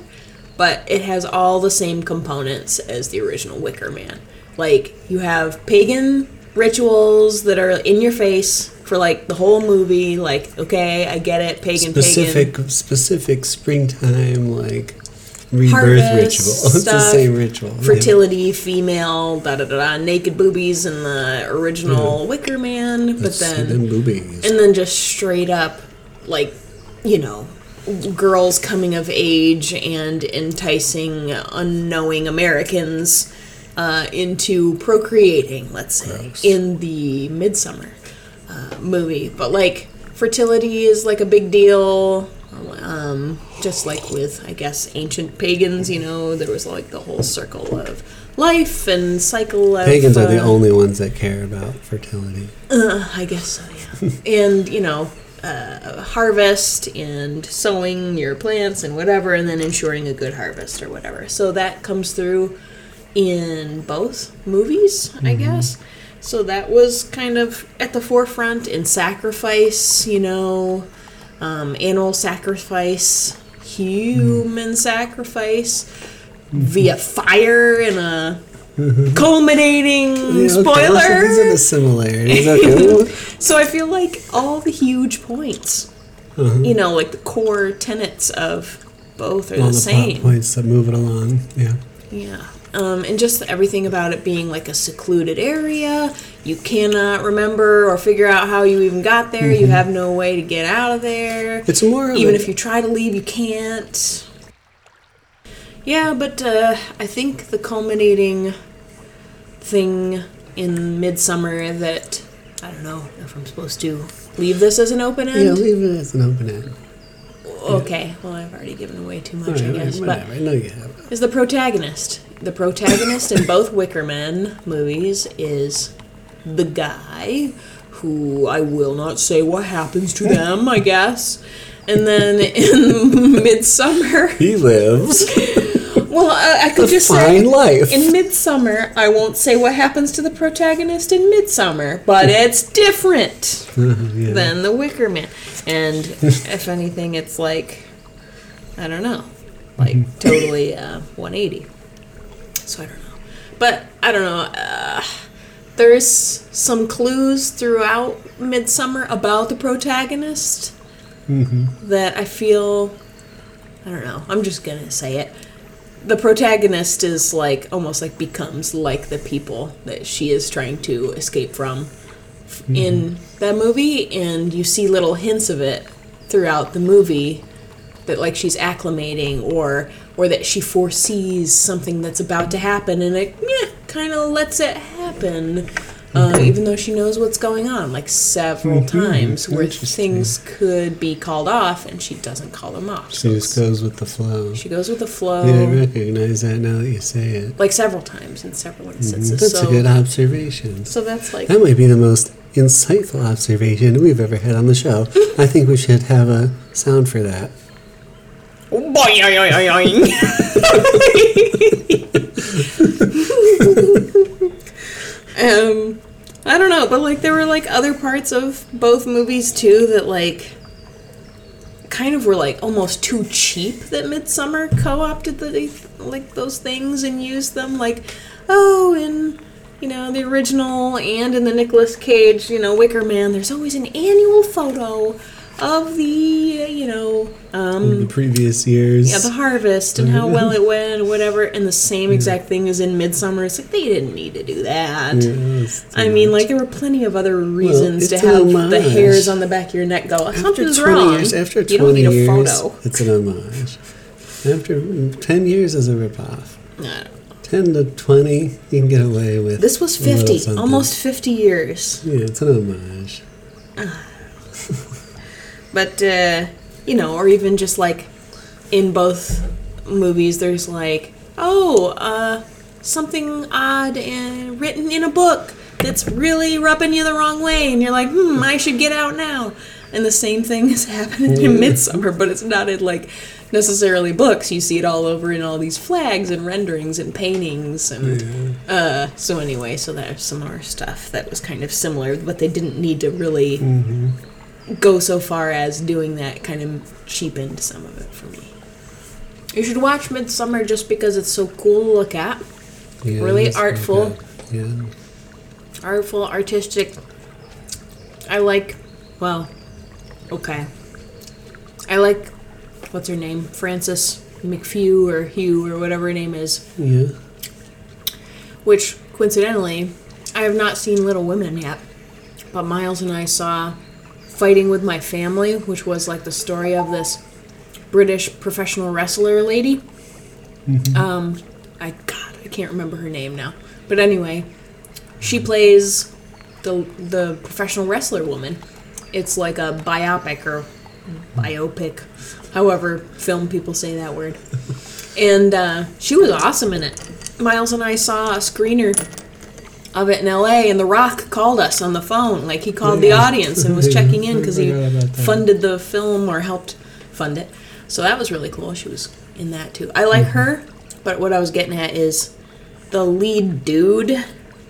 But it has all the same components as the original Wicker Man. Like, you have pagan rituals that are in your face for, like, the whole movie. Like, okay, I get it, pagan, specific, pagan. Specific springtime, like, rebirth harvest ritual. Stuff, it's the same ritual. Fertility, yeah. Female, da-da-da-da, naked boobies in the original yeah. Wicker Man. But Let's then, see them boobies. And then just straight up, like, you know, girls coming of age and enticing unknowing Americans uh, into procreating, let's say, Gross. in the Midsommar uh, movie. But, like, fertility is, like, a big deal, um, just like with, I guess, ancient pagans, you know, there was, like, the whole circle of life and cycle of... Pagans are uh, the only ones that care about fertility. Uh, I guess so, yeah. And, you know... Uh, harvest and sowing your plants and whatever, and then ensuring a good harvest or whatever. So that comes through in both movies, mm-hmm. I guess. So that was kind of at the forefront in sacrifice, you know, um, animal sacrifice, human mm-hmm. sacrifice, mm-hmm. via fire in a... culminating yeah, okay. spoiler. So these are the similarities. Okay. So I feel like all the huge points, uh-huh. you know, like the core tenets of both are all the, the same. Plot points that move it along. Yeah. Yeah, um, and just everything about it being like a secluded area. You cannot remember or figure out how you even got there. Mm-hmm. You have no way to get out of there. It's more even like, if you try to leave, you can't. Yeah, but uh, I think the culminating thing in Midsommar that, I don't know if I'm supposed to leave this as an open end? Yeah, leave it as an open end. Okay, yeah. Well, I've already given away too much, right, I guess. Whatever, but I know you have. Is the protagonist. The protagonist in both Wicker Man movies is the guy who I will not say what happens to them, I guess. And then in Midsommar... He lives... Well, I, I could just say... A fine life. In Midsommar, I won't say what happens to the protagonist in Midsommar, but it's different yeah. than the Wicker Man. And if anything, it's like... I don't know. Like, totally uh, one eighty. So I don't know. But, I don't know... Uh, there's some clues throughout Midsommar about the protagonist... Mm-hmm. That I feel, I don't know, I'm just going to say it. The protagonist is like, almost like becomes like the people that she is trying to escape from mm-hmm. in that movie. And you see little hints of it throughout the movie that like she's acclimating or or that she foresees something that's about to happen. And it yeah, kind of lets it happen. Uh, even though she knows what's going on, like several mm-hmm. times, where things could be called off, and she doesn't call them off. She so just goes with the flow. She goes with the flow. Yeah, I recognize that now that you say it. Like several times in several instances. Mm-hmm. That's so, a good observation. So that's like... That might be the most insightful observation we've ever had on the show. I think we should have a sound for that. Boing, boing, boing. Um, I don't know, but, like, there were, like, other parts of both movies, too, that, like, kind of were, like, almost too cheap that Midsommar co-opted, the, like, those things and used them. Like, oh, in, you know, the original and in the Nicolas Cage, you know, Wicker Man, there's always an annual photo of the, you know... Um, the previous years. Yeah, the harvest and how well it went and whatever. And the same exact yeah. thing as in Midsommar. It's like, they didn't need to do that. Yeah, I much. mean, like, there were plenty of other reasons well, to have homage. the hairs on the back of your neck go, after something's wrong. Years, after twenty you don't need a photo. Years, it's an homage. After ten years is a ripoff. I don't know. ten to twenty, you can get away with... This was fifty. Almost fifty years. Yeah, it's an homage. Uh, But, uh, you know, or even just, like, in both movies, there's, like, oh, uh, something odd and written in a book that's really rubbing you the wrong way, and you're like, hmm, I should get out now. And the same thing is happening in Midsommar, but it's not in, like, necessarily books. You see it all over in all these flags and renderings and paintings. And yeah. uh, so anyway, so there's some more stuff that was kind of similar, but they didn't need to really mm-hmm. go so far as doing that. Kind of cheapened some of it for me. You should watch Midsommar just because it's so cool to look at. Yeah, really artful. Yeah. Artful, artistic. I like, well... Okay. I like, what's her name? Frances McPhee or Hugh or whatever her name is. Yeah. Which, coincidentally, I have not seen Little Women yet. But Miles and I saw Fighting With My Family, which was like the story of this British professional wrestler lady. Mm-hmm. Um, I, God, I can't remember her name now. But anyway, she plays the the professional wrestler woman. It's like a biopic or biopic, however film people say that word. And uh, she was awesome in it. Miles and I saw a screener of it in L A, and The Rock called us on the phone. Like, he called yeah. the audience and was checking in because he funded the film or helped fund it. So that was really cool. She was in that, too. I like mm-hmm. her, but what I was getting at is the lead dude...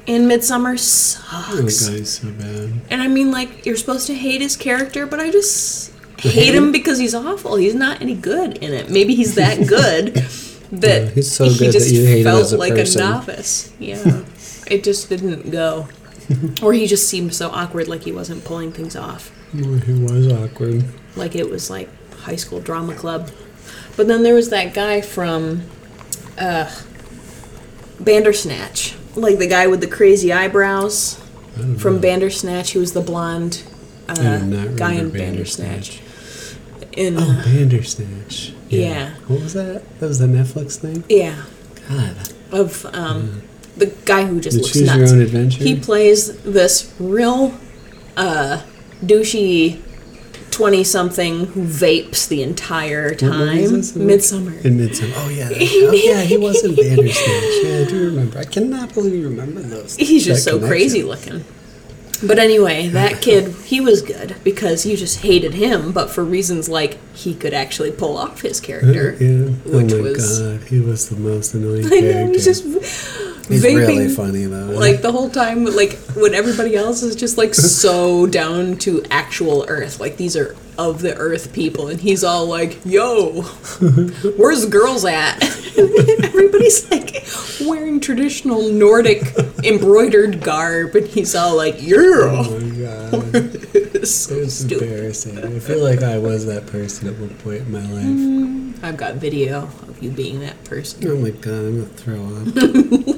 in Midsommar sucks. Oh, guys, so bad. And I mean, like, you're supposed to hate his character, but I just hate him because he's awful. He's not any good in it. Maybe he's that good that yeah, he's so he good just that you hate felt him as a like person. A novice. Yeah. It just didn't go. Or he just seemed so awkward, like he wasn't pulling things off. Well, he was awkward. Like it was like high school drama club. But then there was that guy from uh, Bandersnatch. Like the guy with the crazy eyebrows from know. Bandersnatch, who was the blonde uh, guy in Bandersnatch. Bandersnatch. In, oh, uh, Bandersnatch. Yeah. yeah. What was that? That was the Netflix thing? Yeah. God. Of um, yeah. the guy who just you looks choose nuts. Your own adventure? He plays this real uh, douchey twenty-something who vapes the entire time. Midsommar. In Midsommar. Oh, yeah. Oh, yeah, he was in Bandersnatch. Yeah, I do remember. I cannot believe you remember those. He's just so connection. Crazy looking. But anyway, that kid, he was good because you just hated him, but for reasons like he could actually pull off his character. Uh, yeah. Which oh, my was, God. He was the most annoying character. I know, he's just... He's vaping, really funny, though. Like, the whole time, like, when everybody else is just, like, so down to actual Earth. Like, these are of the Earth people. And he's all like, yo, where's the girls at? And everybody's, like, wearing traditional Nordic embroidered garb. And he's all like, yeah. Oh, my God. It's so it was stupid. Embarrassing. I feel like I was that person at one point in my life. Mm, I've got video of you being that person. Oh, my God. I'm going to throw up.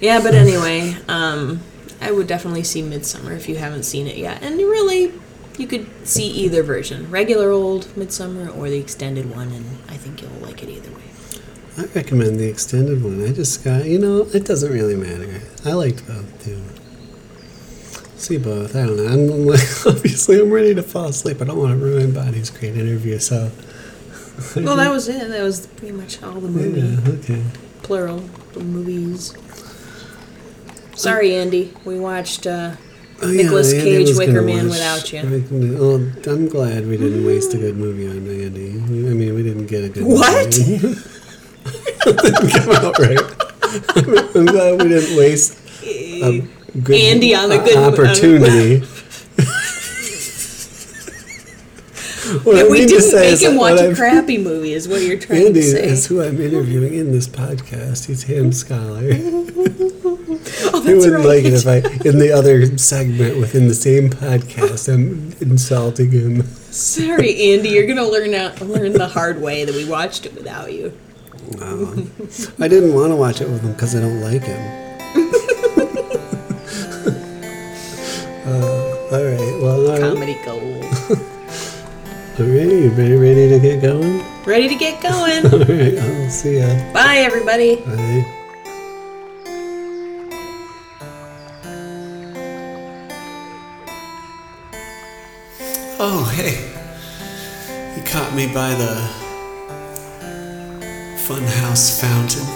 Yeah, but anyway, um, I would definitely see Midsommar if you haven't seen it yet. And really, you could see either version, regular old Midsommar or the extended one, and I think you'll like it either way. I recommend the extended one. I just got, you know, it doesn't really matter. I liked both, too. See both. I don't know. I'm like, obviously, I'm ready to fall asleep. I don't want to ruin Bonnie's great interview, so... Well, that was it. That was pretty much all the movie. Yeah, okay. Plural. The movies. Sorry, Andy. We watched uh, oh, yeah, Nicolas Cage Wicker Man without you. Well, I'm glad we didn't waste a good movie on Andy. I mean, we didn't get a good what? Movie. What? Didn't come out right. I'm glad we didn't waste a good Andy on the good uh, opportunity. What yeah, I we didn't make him watch a I've, crappy movie is what you're trying Andy to say. Andy is who I'm interviewing in this podcast. He's Hamscholar. Oh, he wouldn't right. like it if I, in the other segment within the same podcast, I'm insulting him. Sorry, Andy, you're going to learn out, learn the hard way that we watched it without you. Um, I didn't want to watch it with him because I don't like him. uh, all right, well, all comedy right. gold. All right, you ready to get going? Ready to get going. All right, I'll see ya. Bye, everybody. Bye. Oh, hey, you caught me by the Funhouse fountain.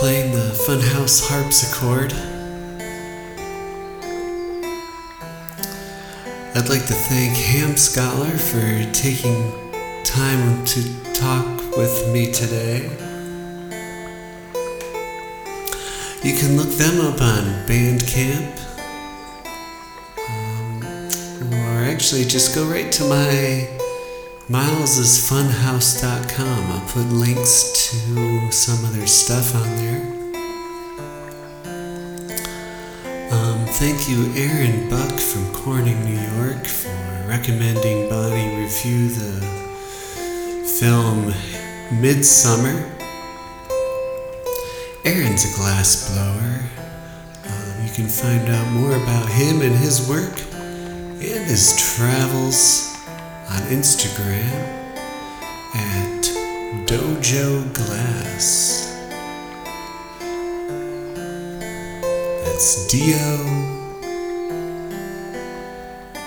playing the funhouse harpsichord. I'd like to thank Hamscholar for taking time to talk with me today. You can look them up on Bandcamp. Um, or actually just go right to my Myles is funhouse dot com. I'll put links to some of their stuff on there. Um, thank you Aaron Buck from Corning, New York for recommending Bonnie review the film Midsommar. Aaron's a glass blower. Um, you can find out more about him and his work and his travels on Instagram at Dojo Glass. That's D O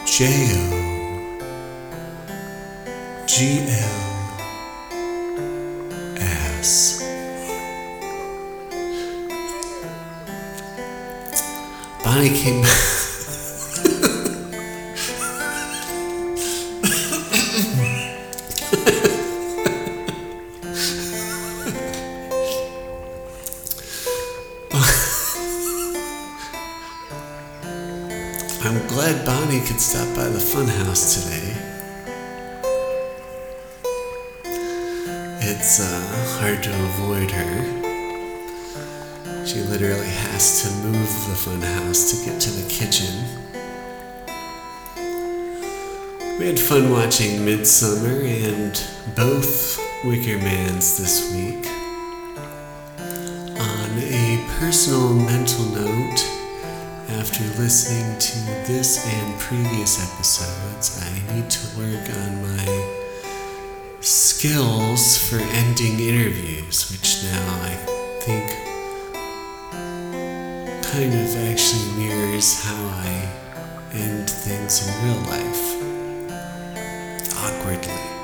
J O G L S. Bonnie came back. I'm glad Bonnie could stop by the funhouse today. It's uh, hard to avoid her. She literally has to move the funhouse to get to the kitchen. We had fun watching Midsommar and both Wicker Mans this week. On a personal mental note, after listening to this and previous episodes, I need to work on my skills for ending interviews, which now I think kind of actually mirrors how I end things in real life, awkwardly.